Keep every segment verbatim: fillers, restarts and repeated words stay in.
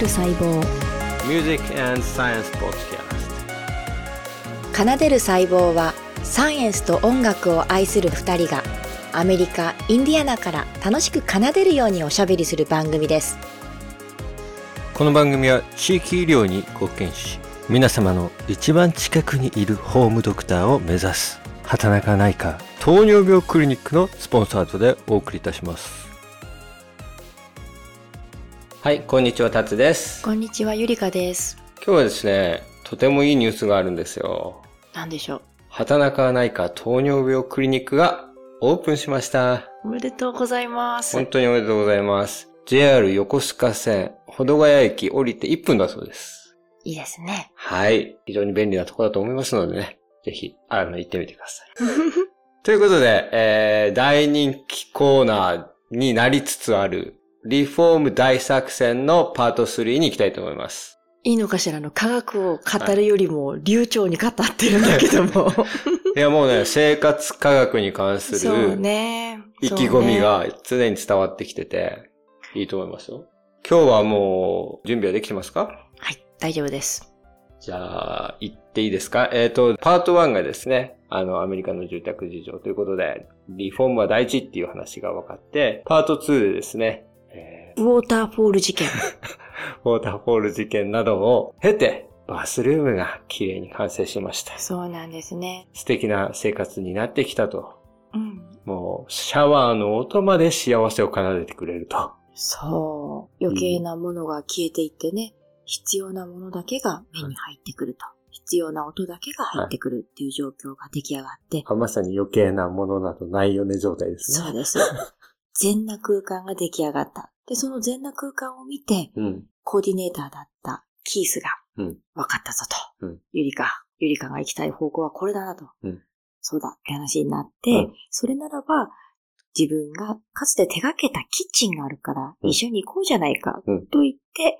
る細胞奏でる細胞はサイエンスと音楽を愛するふたりがアメリカ・インディアナから楽しく奏でるようにおしゃべりする番組です。この番組は地域医療に貢献し、皆様の一番近くにいるホームドクターを目指す畑中内科糖尿病クリニックのスポンサードでお送りいたします。はい、こんにちは、達です。こんにちは、ゆりかです。今日はですね、とてもいいニュースがあるんですよ。なんでしょう。畑中内科糖尿病クリニックがオープンしました。おめでとうございます。本当におめでとうございます。 ジェイアール 横須賀線保土ヶ谷駅降りていっぷんだそうです。いいですね。はい、非常に便利なところだと思いますのでね、ぜひあの行ってみてくださいということで、えー、大人気コーナーになりつつあるリフォーム大作戦のパートスリーに行きたいと思います。いいのかしらの科学を語るよりも流暢に語ってるんだけども。いやもうね、生活科学に関する意気込みが常に伝わってきてていいと思いますよ。今日はもう準備はできてますか？はい、大丈夫です。じゃあ行っていいですか？えっと、パートワンがですね、あのアメリカの住宅事情ということでリフォームは大事っていう話が分かって、パートツーでですね、ウォーターフォール事件ウォーターフォール事件などを経てバスルームが綺麗に完成しました。そうなんですね。素敵な生活になってきたと、うん、もうシャワーの音まで幸せを奏でてくれると。そう、余計なものが消えていってね、うん、必要なものだけが目に入ってくると、うん、必要な音だけが入ってくるっていう状況が出来上がって、はい、まさに余計なものなどないよね状態ですね。そうです全な空間が出来上がった。で、その全な空間を見て、うん、コーディネーターだったキースが、うん、分かったぞと、うん、ゆりか、ゆりかが行きたい方向はこれだなと、うん、そうだって話になって、うん、それならば自分がかつて手がけたキッチンがあるから、うん、一緒に行こうじゃないか、うん、と言って、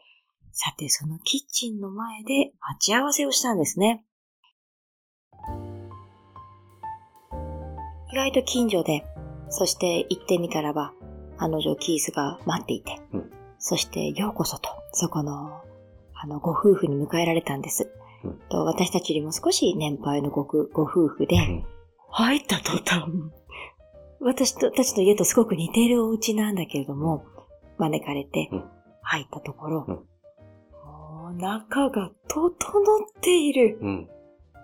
さてそのキッチンの前で待ち合わせをしたんですね。意外と近所で、そして行ってみたらば、彼女キースが待っていて、うん、そしてようこそと、そこのあのご夫婦に迎えられたんです、うん、と私たちよりも少し年配の ご, ご夫婦で、うん、入った途端私たちの家とすごく似ているお家なんだけれども、招かれて入ったところ、うん、もう中が整っている、うん、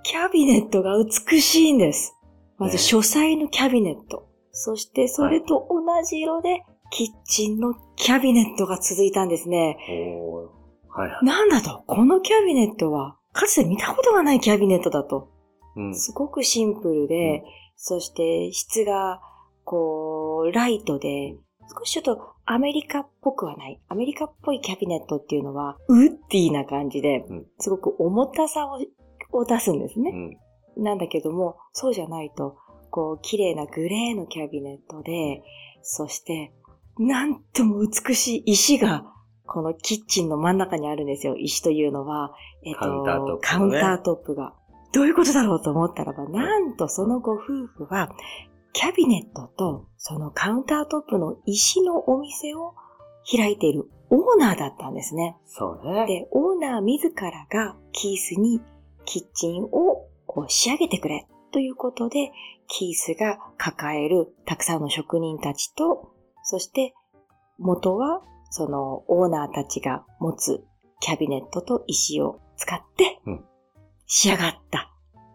キャビネットが美しいんです。まず書斎のキャビネット、そしてそれと同じ色でキッチンのキャビネットが続いたんですね。おー、はいはい、なんだと、このキャビネットはかつて見たことがないキャビネットだと、うん、すごくシンプルで、うん、そして質がこうライトで少しちょっとアメリカっぽくはない、アメリカっぽいキャビネットっていうのはウッディな感じで、うん、すごく重たさを、を出すんですね、うん、なんだけどもそうじゃないとこう綺麗なグレーのキャビネットで、そしてなんとも美しい石がこのキッチンの真ん中にあるんですよ。石というのは、えっと、カウンタートップがどういうことだろうと思ったらば、なんとそのご夫婦はキャビネットとそのカウンタートップの石のお店を開いているオーナーだったんですね。そうね。で、オーナー自らがキースにキッチンをこう仕上げてくれということで、キースが抱えるたくさんの職人たちと、そして元はそのオーナーたちが持つキャビネットと石を使って仕上がった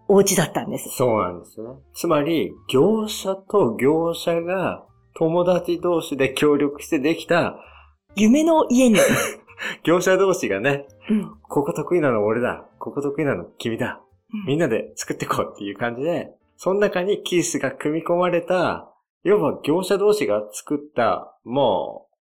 お家だったんです、うん、そうなんですね。つまり業者と業者が友達同士で協力してできた夢の家に業者同士がね、うん、ここ得意なの俺だ、ここ得意なの君だ、うん、みんなで作っていこうっていう感じで、その中にキースが組み込まれた、要は業者同士が作った、まあ、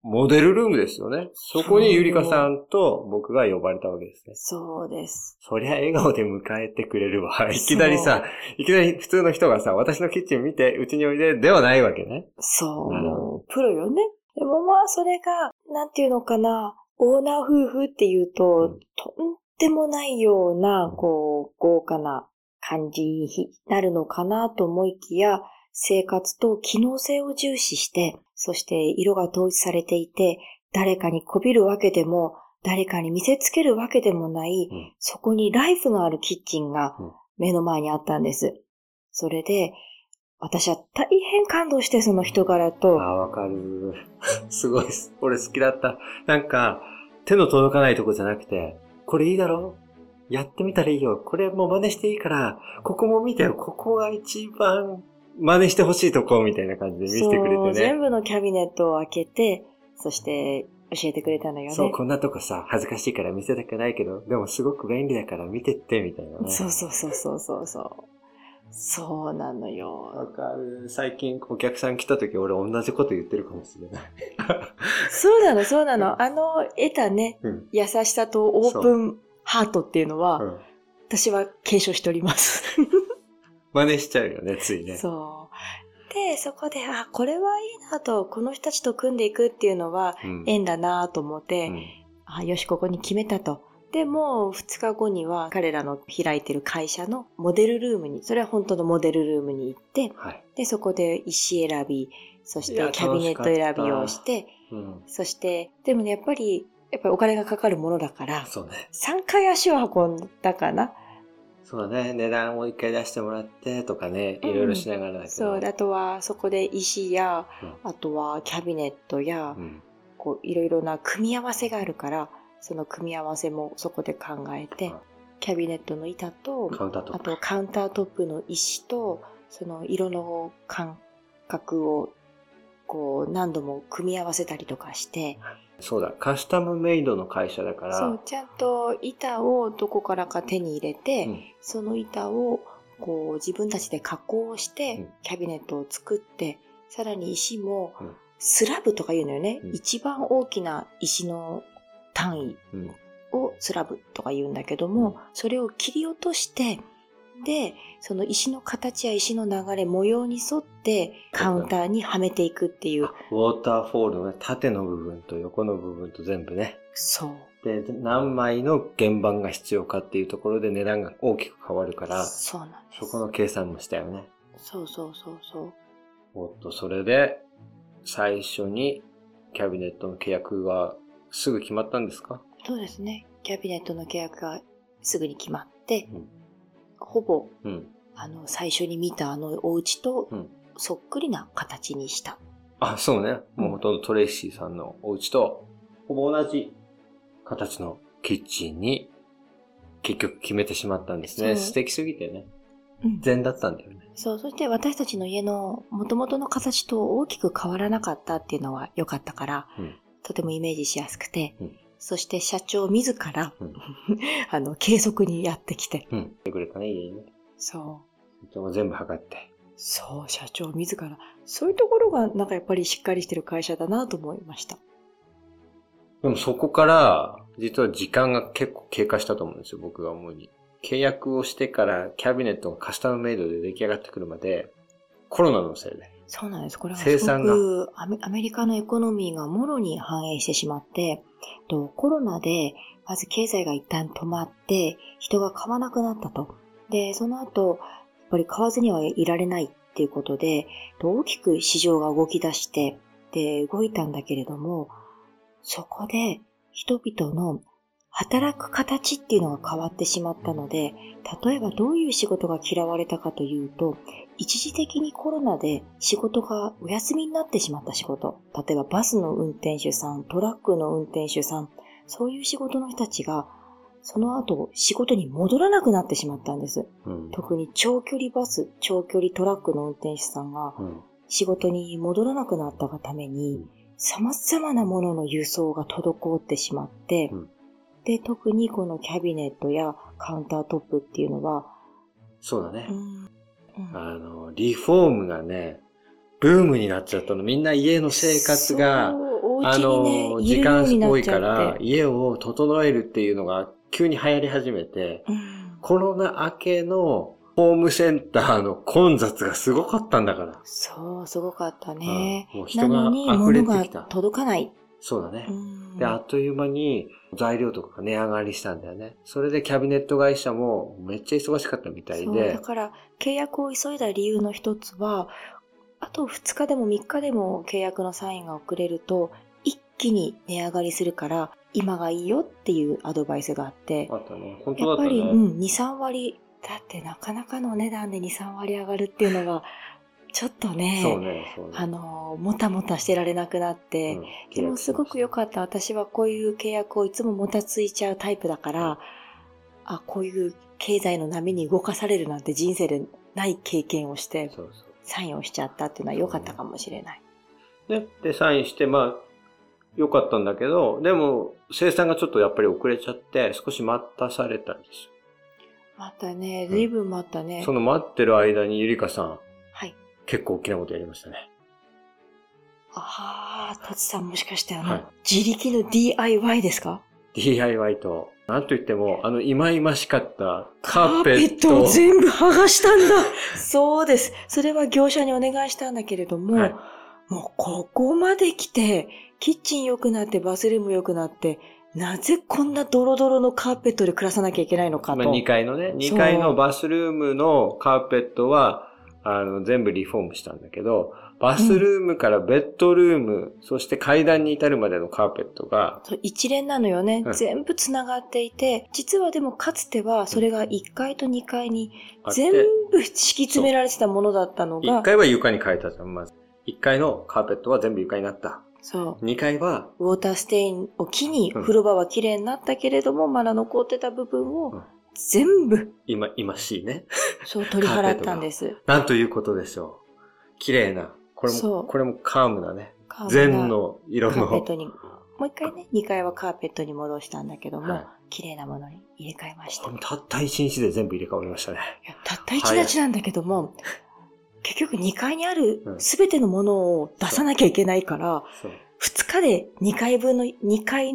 モデルルームですよね。そこにゆりかさんと僕が呼ばれたわけですね。そうです。そりゃ笑顔で迎えてくれるわ。いきなりさ、いきなり普通の人がさ、私のキッチン見て、うちにおいでではないわけね。そう。あのプロよね。でもまあ、それが、なんていうのかな、オーナー夫婦っていうと、うん、とんでもないような、こう、豪華な、感じになるのかなと思いきや、生活と機能性を重視して、そして色が統一されていて、誰かにこびるわけでも誰かに見せつけるわけでもない、うん、そこにライフがあるキッチンが目の前にあったんです。それで、私は大変感動して、その人柄と。あ、わかる。すごいです。俺好きだった。なんか、手の届かないとこじゃなくて、これいいだろ?やってみたらいいよ。これも真似していいから、ここも見てよ。ここが一番真似してほしいとこみたいな感じで見せてくれてね。そう、全部のキャビネットを開けて、そして教えてくれたのよね。そう、こんなとこさ、恥ずかしいから見せたくないけど、でもすごく便利だから見てって、みたいなね。そうそうそうそうそうそう。そうなのよ。わかる。最近お客さん来た時俺同じこと言ってるかもしれない。そうなの、そうなの。あの、得たね、うん、優しさとオープンハートっていうのは、うん、私は継承しております。真似しちゃうよね、ついね。そう。で、そこで、あ、これはいいなと、この人たちと組んでいくっていうのは縁だなと思って、うん、あ、よし、ここに決めたと。で、もうふつかごには彼らの開いてる会社のモデルルームに、それは本当のモデルルームに行って、はい、で、そこで石選び、そしてキャビネット選びをして、うん、そして、でもね、やっぱり、やっぱりお金がかかるものだから、そうね、さんかい足を運んだかな。そうだね、値段を一回出してもらってとかね、いろいろしながらだけど、うん、そう、あとはそこで石や、うん、あとはキャビネットや、うん、こういろいろな組み合わせがあるから、その組み合わせもそこで考えて、キャビネットの板と、あとカウンタートップの石と、その色の感覚をこう何度も組み合わせたりとかして。そうだ、カスタムメイドの会社だから。そう、ちゃんと板をどこからか手に入れて、うん、その板をこう自分たちで加工して、キャビネットを作って、さらに石もスラブとかいうのよね、うん、一番大きな石の単位をスラブとか言うんだけども、うん、それを切り落として、で、その石の形や石の流れ、模様に沿ってカウンターにはめていくっていう。ウォーターフォールの、ね、縦の部分と横の部分と全部ね。そう。で、何枚の原板が必要かっていうところで値段が大きく変わるから、そうなんです。そこの計算もしたよね。そうそうそうそう。おっと、それで最初にキャビネットの契約がすぐ決まったんですか？そうですね。キャビネットの契約がすぐに決まって、うん、ほぼ、うん、あの最初に見たあのお家とそっくりな形にした。うん、あ、そうね。もうほとんどトレイシーさんのお家とほぼ同じ形のキッチンに結局決めてしまったんですね。素敵すぎてね。善だったんだよね。うん、そう、そして私たちの家の元々の形と大きく変わらなかったっていうのは良かったから。うん、とてもイメージしやすくて、うん、そして社長自ら、うん、あの計測にやってきて、うん、やってくれたね、いいね。そう。社長も全部測って。そう、社長自ら、そういうところがなんかやっぱりしっかりしてる会社だなと思いました。でもそこから実は時間が結構経過したと思うんですよ、僕が思うに。契約をしてからキャビネットがカスタムメイドで出来上がってくるまで、コロナのせいで。そうなんです。これはすごくアメリカのエコノミーがもろに反映してしまって、とコロナでまず経済が一旦止まって人が買わなくなったと。で、その後、やっぱり買わずにはいられないっていうことで、と大きく市場が動き出して、で、動いたんだけれども、そこで人々の働く形っていうのが変わってしまったので、例えばどういう仕事が嫌われたかというと、一時的にコロナで仕事がお休みになってしまった仕事、例えばバスの運転手さん、トラックの運転手さん、そういう仕事の人たちがその後仕事に戻らなくなってしまったんです、うん、特に長距離バス、長距離トラックの運転手さんが仕事に戻らなくなったがために、様々なものの輸送が滞ってしまって、うん、で、特にこのキャビネットやカウンタートップっていうのは、そうだね、うんうん、あのリフォームがねブームになっちゃったの。みんな家の生活が、ね、あの時間多いから家を整えるっていうのが急に流行り始めて、うん、コロナ明けのホームセンターの混雑がすごかったんだから。そうすごかったね。うん、もう人が溢れてきた。なのに物が届かない。そうだね、うん。で、あっという間に材料とかが値上がりしたんだよね。それでキャビネット会社もめっちゃ忙しかったみたいで。そう、だから契約を急いだ理由の一つは、あとふつかでもみっかでも契約のサインが遅れると一気に値上がりするから、今がいいよっていうアドバイスがあって、あったね。本当だったね。やっぱり、うん、にさんわり、だってなかなかのお値段でにさんわり上がるっていうのが、ちょっとね、そうね、そうね、あの、もたもたしてられなくなって、うん、でもすごく良かった。私はこういう契約をいつももたついちゃうタイプだから、うん、あ、こういう経済の波に動かされるなんて人生でない経験をして、そうそう、サインをしちゃったっていうのは良かったかもしれない。ね、で、サインして、まあ、良かったんだけど、でも、生産がちょっとやっぱり遅れちゃって、少し待たされたんですよ。またね、随分待ったね、うん。その待ってる間にゆりかさん、はい。結構大きなことやりましたね。ああ、たつさんもしかしてあの、はい、自力の ディーアイワイ ですか？ ディーアイワイ と、なんといっても、あの、いまいましかったカーペット。カーペットを全部剥がしたんだ。そうです。それは業者にお願いしたんだけれども、はい、もうここまで来て、キッチン良くなって、バスルーム良くなって、なぜこんなドロドロのカーペットで暮らさなきゃいけないのかと。まあ、にかいのね、にかいのバスルームのカーペットは、あの、全部リフォームしたんだけど、バスルームからベッドルーム、うん、そして階段に至るまでのカーペットが。そう、一連なのよね、うん。全部繋がっていて、実はでもかつてはそれがいっかいとにかいに全部敷き詰められてたものだったのが。いっかいは床に変えたじゃん、まず。いっかいのカーペットは全部床になった。そう。にかいはウォーターステインを機に、風呂場は綺麗になったけれども、うん、まだ残ってた部分を全部。今、今しいね。そう、取り払ったんです。なんということでしょう。綺麗な。これも、これもカームだね。全の色の。カーペットに。もう一回ね、にかいはカーペットに戻したんだけども、はい、綺麗なものに入れ替えました。たったいちにちで全部入れ替わりましたね。いや、たったいちにちなんだけども、はい結局にかいにあるすべてのものを出さなきゃいけないから、うん、ふつかでにかいぶんのにかい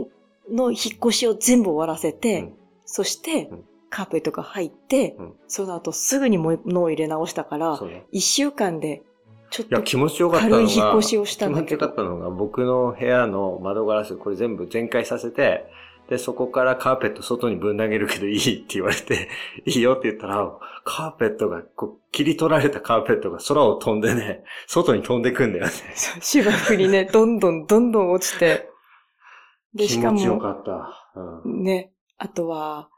の引っ越しを全部終わらせて、うん、そしてカーペットが入って、うん、その後すぐに物を入れ直したから、ね、いっしゅうかんでちょっと軽い引っ越しをしたんだけど。気持ちよかったのが僕の部屋の窓ガラスこれ全部全開させて、で、そこからカーペット外にぶん投げるけどいいって言われて、いいよって言ったら、カーペットが、こう、切り取られたカーペットが空を飛んでね、外に飛んでくんだよね。芝生にね、どんどんどんどん落ちて。で、しかも。気持ちよかった。うん、ね。あとは、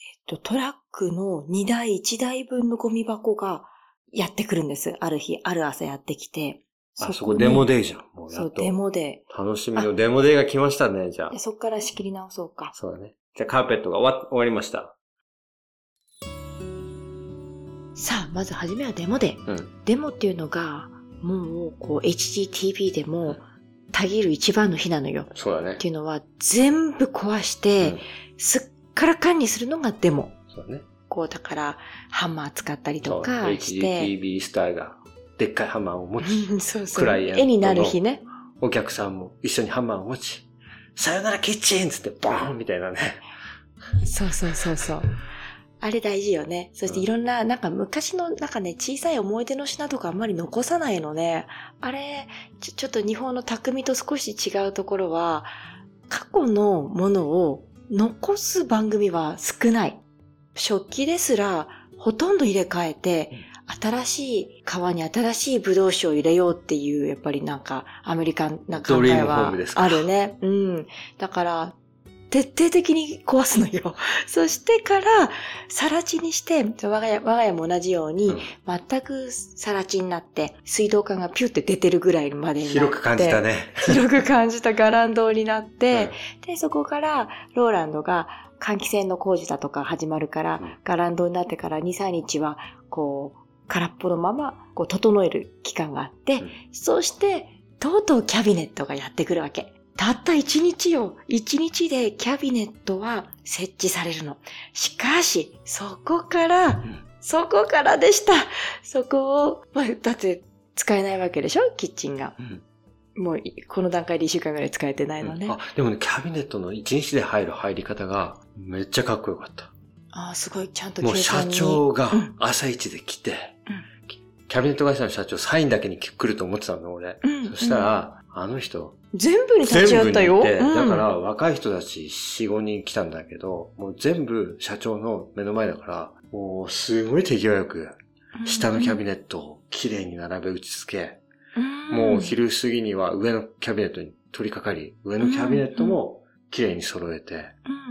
えっと、トラックのにだい、いちだいぶんのゴミ箱がやってくるんです。ある日、ある朝やってきて。そこあそこデモデーじゃん。もうやっとそう、デモデー。楽しみのデモデーが来ましたね、じゃあ。そこから仕切り直そうか。そうだね。じゃあカーペットが終わ、終わりました。さあ、まずはじめはデモデー。うん、デモっていうのが、もう、こう、エイチジーティーブイ でも、たぎる一番の日なのよ。そうだね。っていうのは、全部壊して、うん、すっからかんにするのがデモ。そうだね。こう、だから、ハンマー使ったりとかして。エイチジーティーブイ スターが。でっかいハンマーを持ち、そうそうクライアントの絵になる日ね。お客さんも一緒にハンマーを持ち、さよならキッチンつってボーンみたいなね。そうそうそうそう。あれ大事よね。そしていろんな、うん、なんか昔のなんかね、小さい思い出の品とかあんまり残さないのね。あれ、ちょ、ちょっと日本の匠と少し違うところは、過去のものを残す番組は少ない。食器ですらほとんど入れ替えて、うん新しい川に新しいブドウ酒を入れようっていう、やっぱりなんか、アメリカンな考えはあるね。うん。だから、徹底的に壊すのよ。そしてから、更地にして、我が家、我が家も同じように、うん、全く更地になって、水道管がピュって出てるぐらいまでになって。広く感じたね。広く感じたガランドになって、うん、で、そこから、ローランドが、換気扇の工事だとか始まるから、うん、ガランドになってからに、みっかは、こう、空っぽのままこう整える期間があって、うん、そしてとうとうキャビネットがやってくるわけ。たった一日よ、一日でキャビネットは設置されるの。しかし、そこから、うん、そこからでした。そこを、まあ、だって使えないわけでしょ、キッチンが。うんもう、この段階でいっしゅうかんぐらい使えてないのね。うん、あ、でもね、キャビネットの一日で入る入り方がめっちゃかっこよかった。ああ、すごい、ちゃんと計算に。もう社長が朝一で来て、うん、キャビネット会社の社長サインだけに来ると思ってたの、俺。うん、そしたら、うん、あの人。全部に立ち会ったよ。全部にいて、うん、だから若い人たちよん、ごにん来たんだけど、もう全部社長の目の前だから、もうすごい手際よく、下のキャビネットを綺麗に並べ打ち付け、うん、もう昼過ぎには上のキャビネットに取り掛かり、上のキャビネットも綺麗に揃えて、う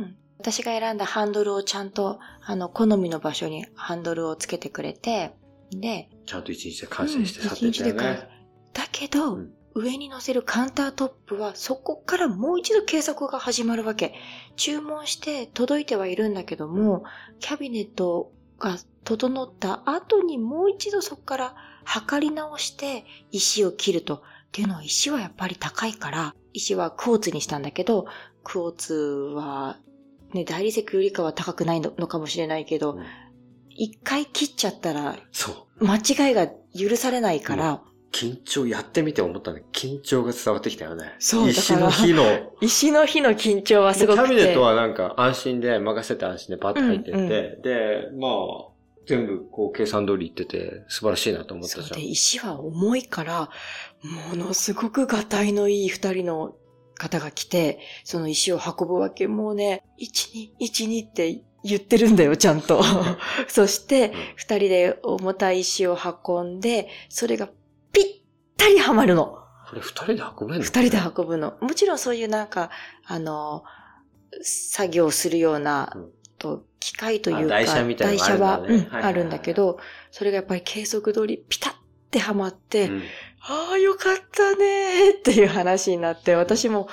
ん、私が選んだハンドルをちゃんとあの好みの場所にハンドルをつけてくれて、でちゃんと一日で完成して去っていったよね、うん、だけど、うん、上に載せるカウンタートップはそこからもう一度計測が始まるわけ。注文して届いてはいるんだけども、うん、キャビネットが整った後にもう一度そこから測り直して石を切ると。っていうのは石はやっぱり高いから、石はクォーツにしたんだけど、クォーツはね、大理石よりかは高くない の, のかもしれないけど、うん、一回切っちゃったら、そう。間違いが許されないから、緊張、やってみて思ったんだけど、緊張が伝わってきたよね。そう、石の日の。石の日の緊張はすごくて。キャビネットはなんか安心で、任せて安心でパッと入ってって、うんうん、で、まあ、全部こう計算通りいってて素晴らしいなと思ったじゃん。そうで、石は重いから、ものすごくがたいのいい二人の方が来て、その石を運ぶわけ。もうね、いち、に、いち、にって言ってるんだよ、ちゃんと。そして、二人で重たい石を運んで、それがぴったりはまるの。これ二人で運べるの？二人で運ぶの。もちろんそういうなんか、あの、作業するような、うん、と機械というか台車みたいなのがあるんだね。台車は、うん、あるんだけど、それがやっぱり計測通りピタッてはまって、うん、ああよかったねーっていう話になって、私も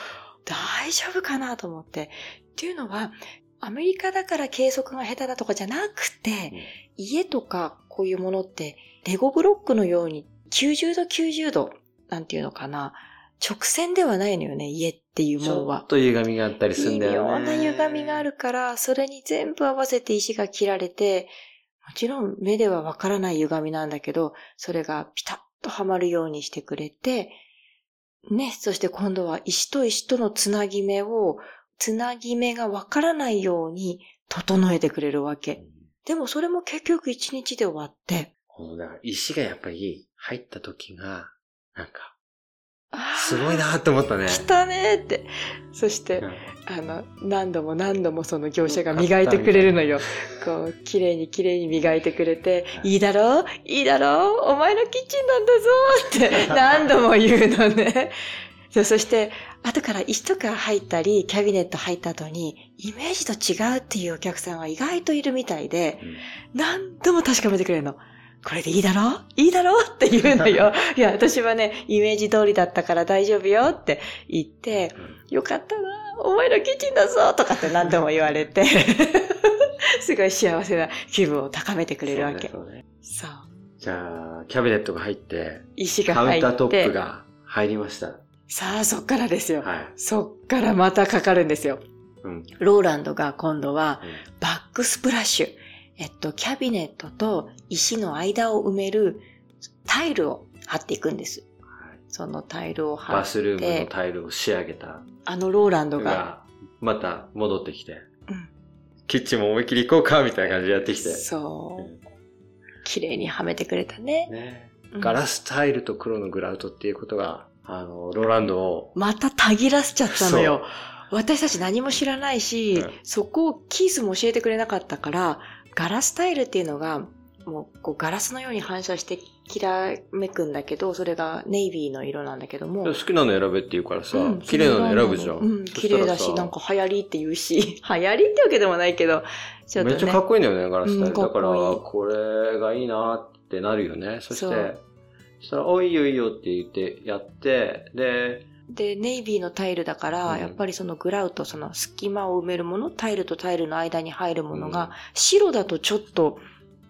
大丈夫かなと思って。っていうのは、アメリカだから計測が下手だとかじゃなくて、うん、家とかこういうものってレゴブロックのようにきゅうじゅうどきゅうじゅうどなんていうのかな、直線ではないのよね、家っていうものは。ちょっと歪みがあったりするんだよね。いろんな歪みがあるから、それに全部合わせて石が切られて、もちろん目ではわからない歪みなんだけど、それがピタッとはまるようにしてくれて、ね、そして今度は石と石とのつなぎ目を、つなぎ目がわからないように整えてくれるわけ。でもそれも結局一日で終わって。石がやっぱり入った時が、なんか、すごいなって思ったね。来たねーって。そして、うん、あの、何度も何度もその業者が磨いてくれるのよ。こう、綺麗に綺麗に磨いてくれて、いいだろういいだろうお前のキッチンなんだぞって何度も言うのね。そ, そして、後から石とか入ったり、キャビネット入った後に、イメージと違うっていうお客さんは意外といるみたいで、うん、何度も確かめてくれるの。これでいいだろいいだろって言うのよ。いや、私はね、イメージ通りだったから大丈夫よって言って、うん、よかったな、お前のキッチンだぞとかって何度も言われて、すごい幸せな気分を高めてくれるわけ。そうね、そう。じゃあ、キャビネットが入って、石が入って、カウンタートップが入りました。さあ、そっからですよ。はい、そっからまたかかるんですよ。うん、ローランドが今度は、うん、バックスプラッシュ。えっと、キャビネットと石の間を埋めるタイルを貼っていくんです。はい、そのタイルを貼って。バスルームのタイルを仕上げた。あのローランドが。また戻ってきて。うん。キッチンも思い切り行こうか、みたいな感じでやってきて。そう。うん、綺麗にはめてくれたね。ね。ガラスタイルと黒のグラウトっていうことが、あの、ローランドを。またたぎらせちゃったのよ。私たち何も知らないし、うん、そこをキースも教えてくれなかったから、ガラスタイルっていうのが、もう、こう、ガラスのように反射してきらめくんだけど、それがネイビーの色なんだけども。好きなの選べって言うからさ、うん、綺麗なの選ぶじゃん。うん、綺麗だし、なんか流行りって言うし、流行りってわけでもないけど、ちょっと、ね。めっちゃかっこいいんだよね、ガラスタイル。うん、だから、これがいいなってなるよね。そして、そしたら、おいよいいよって言って、やって、で、で、ネイビーのタイルだから、やっぱりそのグラウト、その隙間を埋めるもの、タイルとタイルの間に入るものが、白だとちょっと、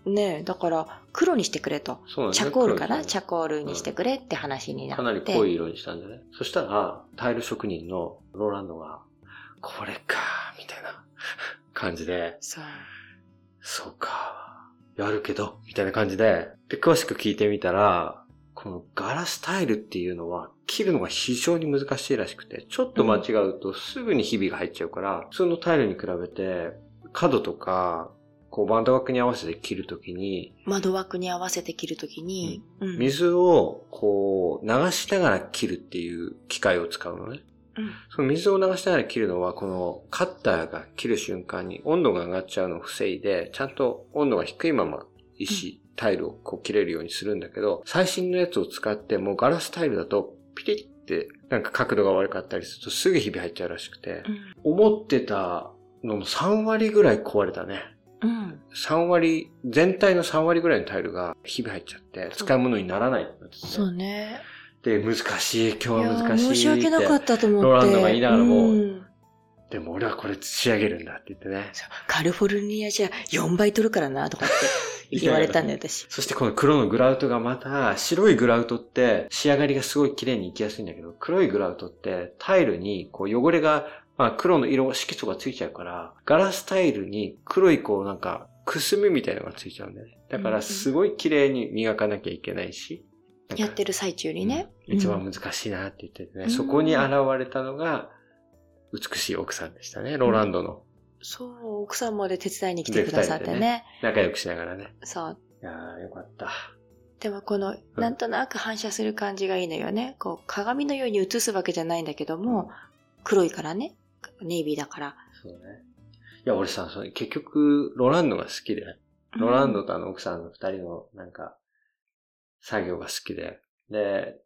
ね、だから黒にしてくれと。そうなんですね。チャコールかな？チャコールにしてくれって話になって。かなり濃い色にしたんだね。そしたら、タイル職人のローランドが、これか、みたいな感じで。そう。そうか、やるけど、みたいな感じで。で、詳しく聞いてみたら、このガラスタイルっていうのは切るのが非常に難しいらしくて、ちょっと間違うとすぐにひびが入っちゃうから、うん、普通のタイルに比べて角とか、こう窓枠に合わせて切るときに、窓枠に合わせて切るときに、うんうん、水をこう流しながら切るっていう機械を使うのね。うん、その水を流しながら切るのは、このカッターが切る瞬間に温度が上がっちゃうのを防いで、ちゃんと温度が低いまま石、うんタイルをこう切れるようにするんだけど、最新のやつを使ってもガラスタイルだとピリって、なんか角度が悪かったりするとすぐひび入っちゃうらしくて、うん、思ってたののさんわりぐらい壊れたね。うん、さんわり、全体のさんわりぐらいのタイルがひび入っちゃって、使い物にならないってなってて。そうね。で、難しい、今日は難しいって。申し訳なかったと思って。ローランドが言いながらも、うん、でも俺はこれ仕上げるんだって言ってね。カリフォルニアじゃよんばい取るからなとかって言われたんだよ、私。そしてこの黒のグラウトがまた、白いグラウトって仕上がりがすごい綺麗にいきやすいんだけど、黒いグラウトってタイルにこう汚れが、まあ黒の色、色素がついちゃうから、ガラスタイルに黒いこうなんかくすみみたいなのがついちゃうんだよね。だからすごい綺麗に磨かなきゃいけないし。やってる最中にね。うん、一番難しいなって言っててね、うん。そこに現れたのが美しい奥さんでしたね、ローランドの。うん、そう、奥さんまで手伝いに来てくださってね。ね、仲良くしながらね。そう。いやー、よかった。でもこの、なんとなく反射する感じがいいのよね。こう、鏡のように映すわけじゃないんだけども、うん、黒いからね。ネイビーだから。そうね。いや、俺さ、それ結局、ロランドが好きで、ロランドとあの奥さんの二人の、なんか、作業が好きで、で、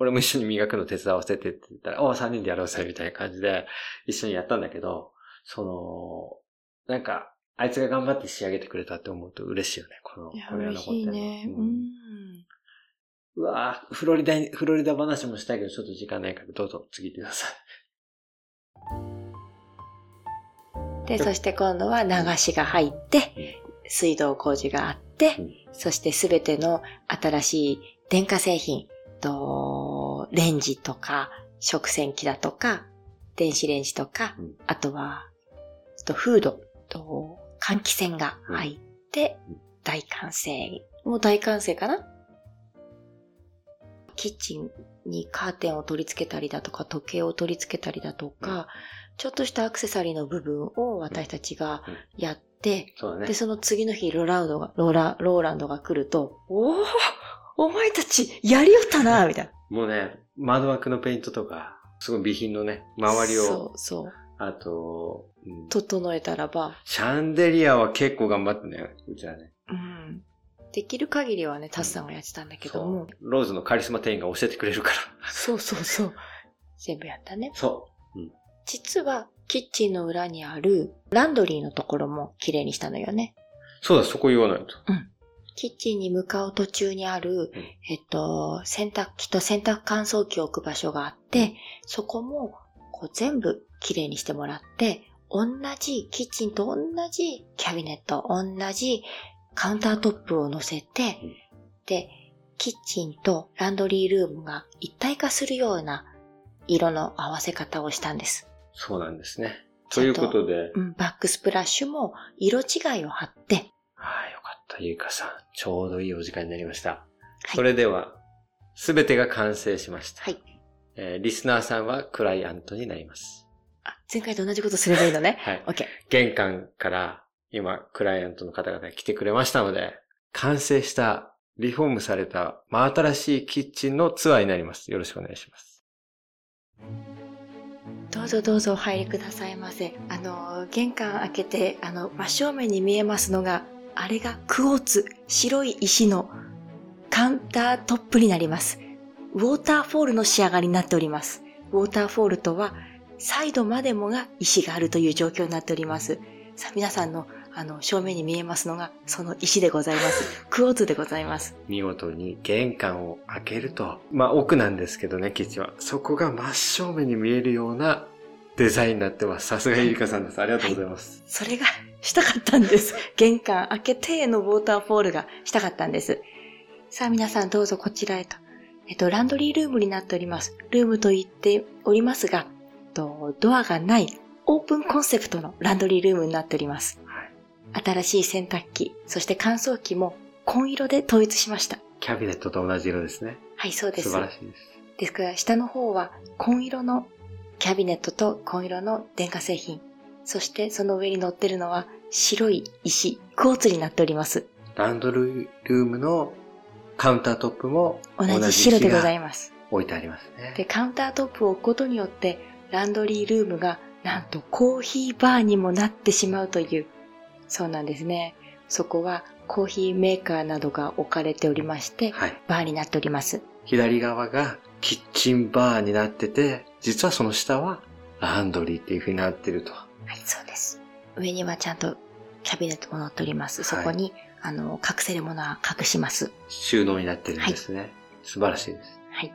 俺も一緒に磨くの手伝わせてって言ったら、おう、三人でやろうぜ、みたいな感じで、一緒にやったんだけど、その、なんか、あいつが頑張って仕上げてくれたって思うと嬉しいよね、この、このようなことって。嬉しいね。うん。うわぁ、フロリダ、フロリダ話もしたいけど、ちょっと時間ないから、どうぞ、次行ってください。で、そして今度は流しが入って、水道工事があって、うん、そしてすべての新しい電化製品と、レンジとか、食洗機だとか、電子レンジとか、うん、あとは、とフードと、換気扇が入って、うん、大完成。もう大完成かな？キッチンにカーテンを取り付けたりだとか、時計を取り付けたりだとか、うん、ちょっとしたアクセサリーの部分を私たちがやって、うんうん、そうだね、で、その次の日、ローランドが、ローラ、ローランドが来ると、おー、お前たちやりよったな、みたいな。もうね、窓枠のペイントとか、すごい備品のね、周りを。そうそう。あと、うん、整えたらば。シャンデリアは結構頑張ったんだよ、うちはね。うん。できる限りはね、タスさんがやってたんだけども。そう。ローズのカリスマ店員が教えてくれるから。そうそうそう。全部やったね。そう。うん。実はキッチンの裏にあるランドリーのところも綺麗にしたのよね。そうだ、そこ言わないと。うん。キッチンに向かう途中にある、うん、えっと、洗濯機と洗濯乾燥機を置く場所があって、そこもこう全部綺麗にしてもらって、同じキッチンと同じキャビネット、同じカウンタートップを乗せて、うん、で、キッチンとランドリールームが一体化するような色の合わせ方をしたんです。そうなんですね。ということで、うん、バックスプラッシュも色違いを貼って。ああ、よかった、ゆいかさん。ちょうどいいお時間になりました。はい、それでは、すべてが完成しました。はい、えー。リスナーさんはクライアントになります。あ、前回と同じことすればいいのね。はい。オッケー。玄関から今、クライアントの方々が来てくれましたので、完成した、リフォームされた、真新しいキッチンのツアーになります。よろしくお願いします。どうぞどうぞお入りくださいませ。あの、玄関開けて、あの、真正面に見えますのが、あれがクォーツ、白い石のカウンタートップになります。ウォーターフォールの仕上がりになっております。ウォーターフォールとは、サイドまでもが石があるという状況になっております。さあ、皆さんの、あの、正面に見えますのが、その石でございます。クォーツでございます。見事に玄関を開けると、まあ、奥なんですけどね、キッチンは。そこが真正面に見えるようなデザインになってます。さすがゆりかさんです。ありがとうございます。はい、それがしたかったんです。玄関開けてのウォーターフォールがしたかったんです。さあ皆さんどうぞこちらへと。えっと、ランドリールームになっております。ルームと言っておりますが、とドアがないオープンコンセプトのランドリールームになっております。新しい洗濯機、そして乾燥機も紺色で統一しました。キャビネットと同じ色ですね。はい、そうです。素晴らしいです。ですから下の方は紺色のキャビネットと紺色の電化製品、そしてその上に乗ってるのは白い石、クォーツになっております。ランドルルームのカウンタートップも同じ白でございます。置いてありますね。で、カウンタートップを置くことによってランドリールームがなんとコーヒーバーにもなってしまうという。そうなんですね。そこはコーヒーメーカーなどが置かれておりまして、はい、バーになっております。左側がキッチンバーになってて、実はその下はランドリーっていう風になってると。はい、そうです。上にはちゃんとキャビネットも載っております。そこに、はい、あの、隠せるものは隠します。収納になってるんですね。はい、素晴らしいです。はい。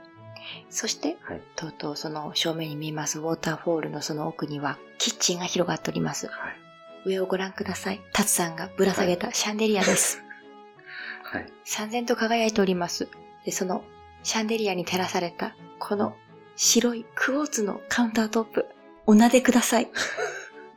そして、はい、とうとうその正面に見えますウォーターフォールのその奥にはキッチンが広がっております。はい、上をご覧ください。タツさんがぶら下げたシャンデリアです。はい。燦然と輝いております。で、そのシャンデリアに照らされたこの白いクォーツのカウンタートップ、お撫でください。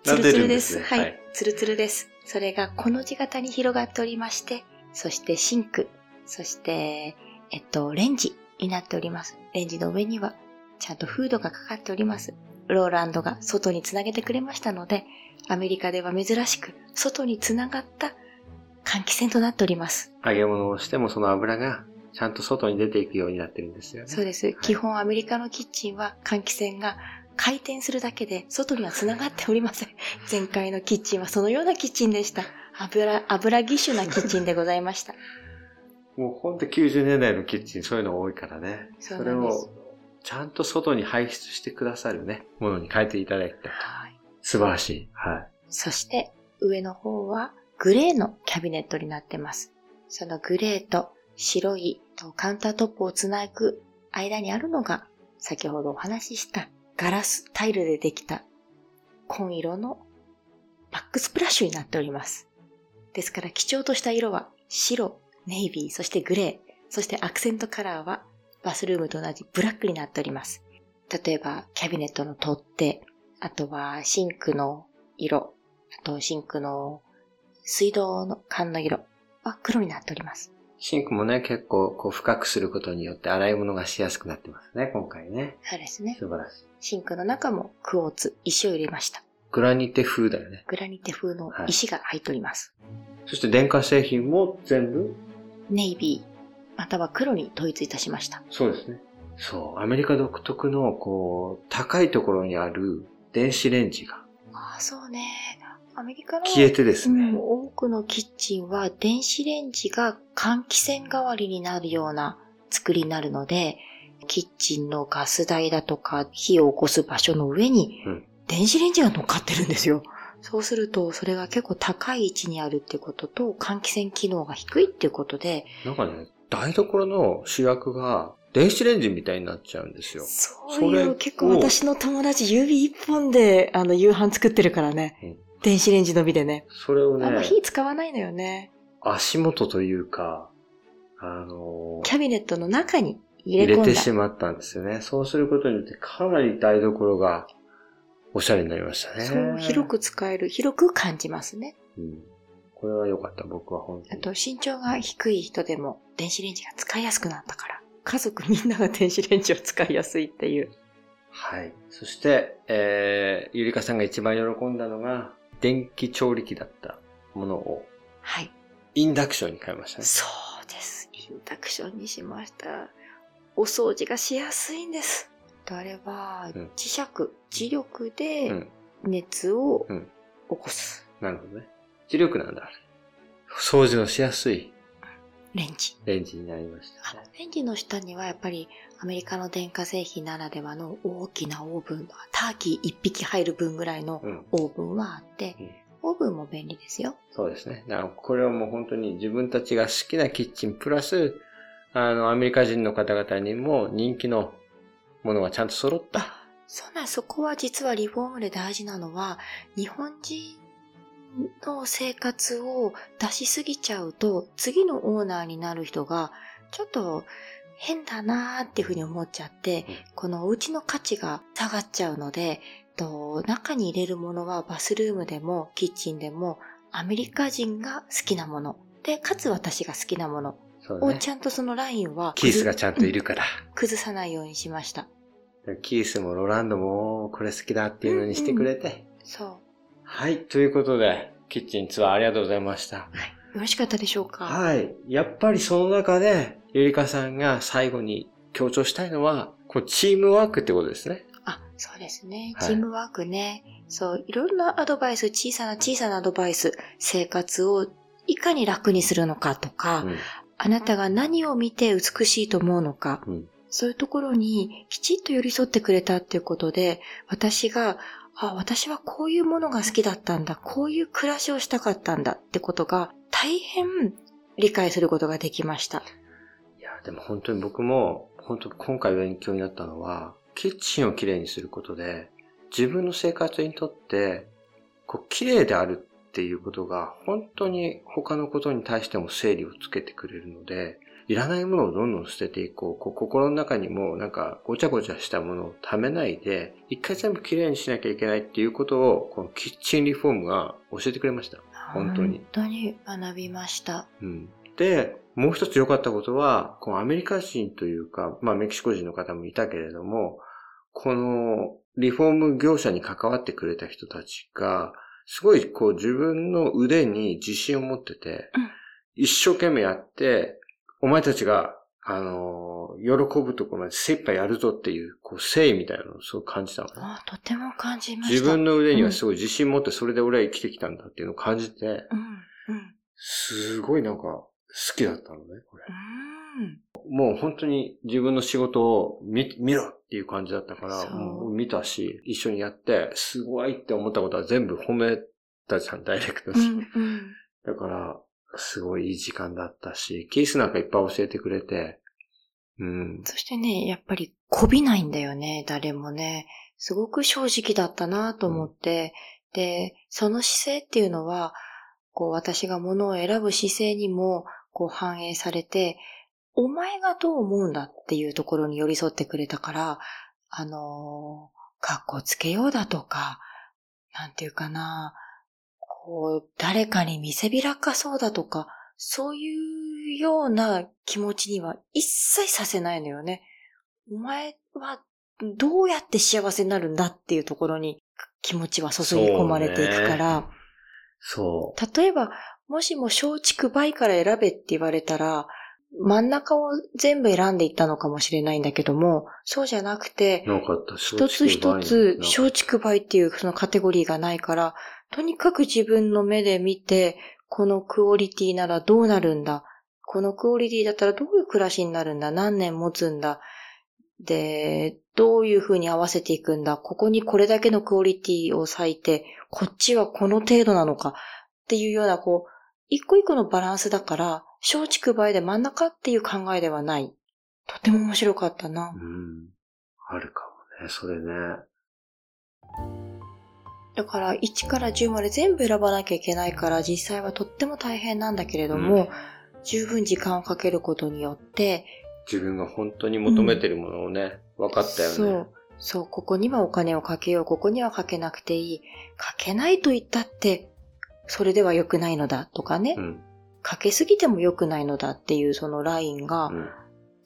ツルツルです。はい、はい、ツルツルです。それがこの字型に広がっておりまして、そしてシンク、そしてえっとレンジになっております。レンジの上にはちゃんとフードがかかっております。ローランドが外につなげてくれましたので、アメリカでは珍しく外につながった換気扇となっております。揚げ物をしてもその油がちゃんと外に出ていくようになってるんですよね。そうです。はい、基本アメリカのキッチンは換気扇が回転するだけで外にはつながっておりません。前回のキッチンはそのようなキッチンでした。油、油ぎっしゅなキッチンでございました。もうほんときゅうじゅうねんだいのキッチンそういうの多いからね。そうなんです。それをちゃんと外に排出してくださるね、ものに変えていただいて。はい。素晴らしい。はい。そして上の方はグレーのキャビネットになってます。そのグレーと白いとカウンタートップをつなぐ間にあるのが先ほどお話ししたガラスタイルでできた紺色のバックスプラッシュになっております。ですから基調とした色は白、ネイビー、そしてグレー、そしてアクセントカラーはバスルームと同じブラックになっております。例えばキャビネットの取っ手、あとはシンクの色、あとシンクの水道の管の色は黒になっております。シンクもね、結構こう深くすることによって洗い物がしやすくなってますね、今回ね。そうですね。素晴らしい。シンクの中もクォーツ、石を入れました。グラニテ風だよね。グラニテ風の石が入っております。はい、そして電化製品も全部ネイビー、または黒に統一いたしました。そうですね。そう。アメリカ独特の、こう、高いところにある電子レンジが。ああ、そうね。アメリカの消えてですね、うん。多くのキッチンは電子レンジが換気扇代わりになるような作りになるので、キッチンのガス台だとか火を起こす場所の上に、電子レンジが乗っかってるんですよ。うん、そうすると、それが結構高い位置にあるっていうことと、換気扇機能が低いっていうことで。なんかね、台所の主役が電子レンジみたいになっちゃうんですよ。そういう、結構私の友達指一本であの夕飯作ってるからね、うん。電子レンジのみでね。それをね。あんま火使わないのよね。足元というか、あのー、キャビネットの中に入れ込んだ。入れてしまったんですよね。そうすることによってかなり台所が、おしゃれになりましたね。そう、広く使える、広く感じますね。うん。これは良かった、僕は本当に。あと、身長が低い人でも、電子レンジが使いやすくなったから、家族みんなが電子レンジを使いやすいっていう。はい。そして、えー、ゆりかさんが一番喜んだのが、電気調理器だったものを、はい。インダクションに変えましたね。そうです。インダクションにしました。お掃除がしやすいんです。あれは磁石、うん、磁力で熱を起こす、うんうん。なるほどね。磁力なんだあれ。掃除のしやすいレンジ。レンジになりました、ね。レンジの下にはやっぱりアメリカの電化製品ならではの大きなオーブン、ターキーいっぴき入る分ぐらいのオーブンはあって、うんうん、オーブンも便利ですよ。そうですね。だからこれはもう本当に自分たちが好きなキッチンプラスあのアメリカ人の方々にも人気のものがちゃんと揃った。あ、そうなん、そこは実はリフォームで大事なのは、日本人の生活を出しすぎちゃうと、次のオーナーになる人が、ちょっと変だなーっていうふうに思っちゃって、うん、このお家の価値が下がっちゃうので、と、中に入れるものはバスルームでもキッチンでも、アメリカ人が好きなもの。で、かつ私が好きなもの。ね、をちゃんとそのラインはキースがちゃんといるから、うん、崩さないようにしました。キースもロランドもこれ好きだっていうのにしてくれて、うんうん、そうはい。ということでキッチンツアーありがとうございました、はい、よろしかったでしょうか。はい。やっぱりその中でゆりかさんが最後に強調したいのはこうチームワークってことですね。あ、そうですね、はい、チームワークね。そういろんなアドバイス、小さな小さなアドバイス、生活をいかに楽にするのかとか、うん、あなたが何を見て美しいと思うのか、うん、そういうところにきちっと寄り添ってくれたっていうことで、私が、あ、私はこういうものが好きだったんだ、こういう暮らしをしたかったんだってことが大変理解することができました。いや、でも本当に僕も、本当今回勉強になったのは、キッチンをきれいにすることで、自分の生活にとって、こう、きれいであるっていうことが、本当に他のことに対しても整理をつけてくれるので、いらないものをどんどん捨てていこう。こう心の中にもなんかごちゃごちゃしたものをためないで、一回全部きれいにしなきゃいけないっていうことを、このキッチンリフォームが教えてくれました。本当に。本当に学びました。うん。で、もう一つ良かったことは、このアメリカ人というか、まあメキシコ人の方もいたけれども、このリフォーム業者に関わってくれた人たちが、すごいこう自分の腕に自信を持ってて、うん、一生懸命やって、お前たちが、あのー、喜ぶところまで精一杯やるぞっていう、こう、誠意みたいなのをすごく感じたのね。ああ、とても感じました。自分の腕にはすごい自信持って、それで俺は生きてきたんだっていうのを感じて、うんうん、すごいなんか、好きだったのね、これ。うん、もう本当に自分の仕事を見、見ろっていう感じだったから、もう見たし、一緒にやって、すごいって思ったことは全部褒めたじゃん、ダイレクトに。うんうん、だから、すごいいい時間だったし、キースなんかいっぱい教えてくれて、うん。そしてね、やっぱり媚びないんだよね、誰もね。すごく正直だったなと思って、うん、で、その姿勢っていうのは、こう私が物を選ぶ姿勢にもこう反映されて、お前がどう思うんだっていうところに寄り添ってくれたから、あのー、格好つけようだとか、なんていうかな。誰かに見せびらかそうだとか、そういうような気持ちには一切させないのよね。お前はどうやって幸せになるんだっていうところに気持ちは注ぎ込まれていくから。そうね。そう。例えば、もしも松竹梅から選べって言われたら、真ん中を全部選んでいったのかもしれないんだけども、そうじゃなくて、一つ一つ松竹梅っていうそのカテゴリーがないから、とにかく自分の目で見て、このクオリティならどうなるんだ、このクオリティだったらどういう暮らしになるんだ、何年持つんだ、で、どういう風に合わせていくんだ、ここにこれだけのクオリティを割いて、こっちはこの程度なのかっていうような、こう、一個一個のバランスだから、松竹梅で真ん中っていう考えではない。とても面白かったな。うん。あるかもね、それね。だからいちからじゅうまで全部選ばなきゃいけないから実際はとっても大変なんだけれども、うん、十分時間をかけることによって自分が本当に求めてるものをね、うん、分かったよね。そう、そう、ここにはお金をかけよう、ここにはかけなくていい、かけないと言ったってそれでは良くないのだとかね、うん、かけすぎても良くないのだっていうそのラインが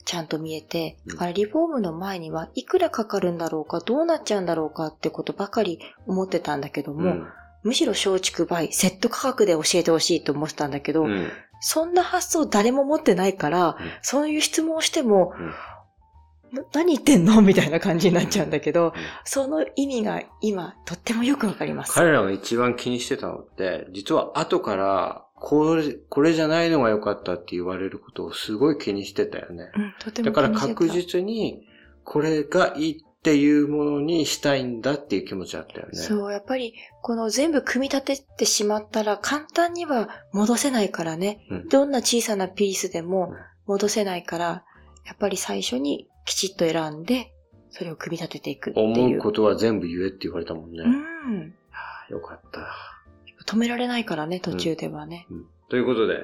ちゃんと見えて、だからリフォームの前にはいくらかかるんだろうか、どうなっちゃうんだろうかってことばかり思ってたんだけども、うん、むしろ松竹梅セット価格で教えてほしいと思ってたんだけど、うん、そんな発想誰も持ってないから、うん、そういう質問をしても、うん、何言ってんのみたいな感じになっちゃうんだけど、うん、その意味が今とってもよくわかります。彼らが一番気にしてたのって、実は後からこれ、これじゃないのが良かったって言われることをすごい気にしてたよね。うん、とても気にしてた。だから確実にこれがいいっていうものにしたいんだっていう気持ちあったよね。そう、やっぱりこの全部組み立ててしまったら簡単には戻せないからね。うん、どんな小さなピースでも戻せないから、やっぱり最初にきちっと選んで、それを組み立てていくっていう。思うことは全部言えって言われたもんね。うん。はあ、よかった。止められないからね、途中ではね。うんうん、ということで、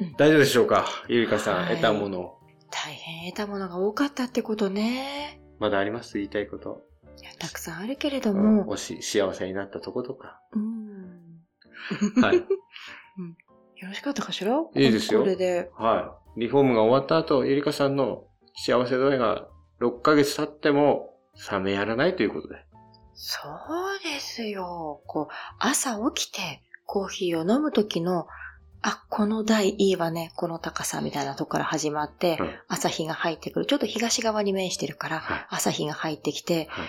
うん、大丈夫でしょうか、ゆりかさん、はい、得たもの。大変得たものが多かったってことね。まだあります言いたいこと。いや、たくさんあるけれども。おし、幸せになったとことか。うん。はい、うん。よろしかったかしら。いいですよ。これで。はい。リフォームが終わった後、ゆりかさんの幸せ度合いがろっかげつ経っても冷めやらないということで。そうですよ。こう、朝起きてコーヒーを飲む時の、あ、この台いいわね、この高さみたいなとこから始まって、うん、朝日が入ってくる。ちょっと東側に面してるから、はい、朝日が入ってきて、はい、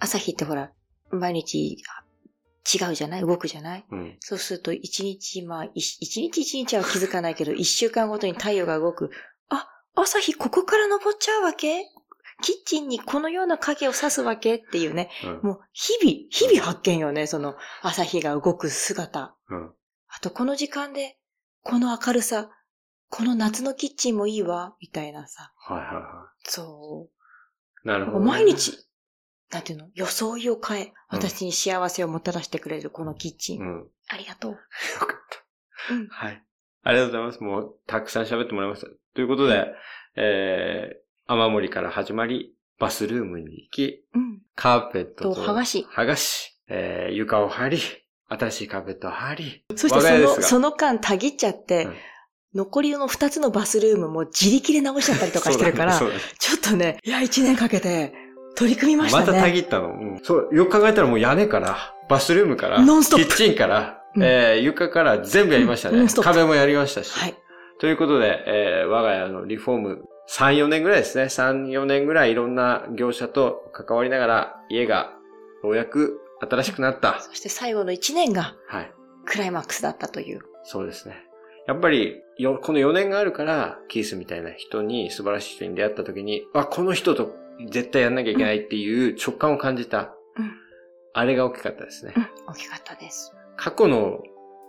朝日ってほら、毎日違うじゃない、動くじゃない、うん、そうすると一日、まあ、一日一日は気づかないけど、一週間ごとに太陽が動く。あ、朝日ここから昇っちゃうわけキッチンにこのような影を指すわけっていうね、うん、もう日々、日々発見よね、その朝日が動く姿。うん、あとこの時間で、この明るさ、この夏のキッチンもいいわ、みたいなさ。はいはいはい。そう。なるほど、ね。毎日、なんていうの、装いを変え、私に幸せをもたらしてくれるこのキッチン。うん、ありがとう。よかった、うん。はい。ありがとうございます。もう、たくさん喋ってもらいました。ということで、うん、えー、雨漏りから始まり、バスルームに行き、うん、カーペットと剥がし、剥がし、えー、床を張り、新しいカーペットを張り、そしてその、その間たぎっちゃって、うん、残りの二つのバスルームも自力で直しちゃったりとかしてるから、ねね、ちょっとね、いや、一年かけて、取り組みましたね。またたぎったの、うん、そう、よく考えたらもう屋根から、バスルームから、ノンストップキッチンから、うん、えー、床から全部やりましたね、うん。壁もやりましたし。はい。ということで、えー、我が家のリフォーム、さん、よねんぐらいですね。さん、よねんぐらいいろんな業者と関わりながら、家がようやく新しくなった。そして最後のいちねんが、はい。クライマックスだったという。そうですね。やっぱり、よ、このよねんがあるから、キースみたいな人に、素晴らしい人に出会った時に、あ、この人と、絶対やんなきゃいけないっていう直感を感じた、うん、あれが大きかったですね、うん、大きかったです。過去の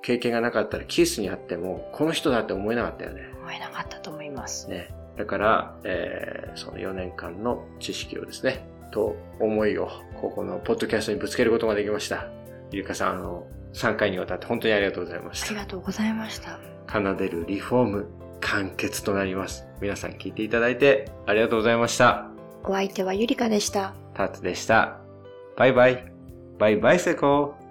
経験がなかったらキースにあってもこの人だって思えなかったよね。思えなかったと思いますね。だから、えー、そのよねんかんの知識をですねと思いをここのポッドキャストにぶつけることができました。ゆりかさん、あのさんかいにわたって本当にありがとうございました。ありがとうございました。奏でるリフォーム完結となります。皆さん聞いていただいてありがとうございました。お相手はゆりかでした。タツでした。バイバイ。バイバイセコー。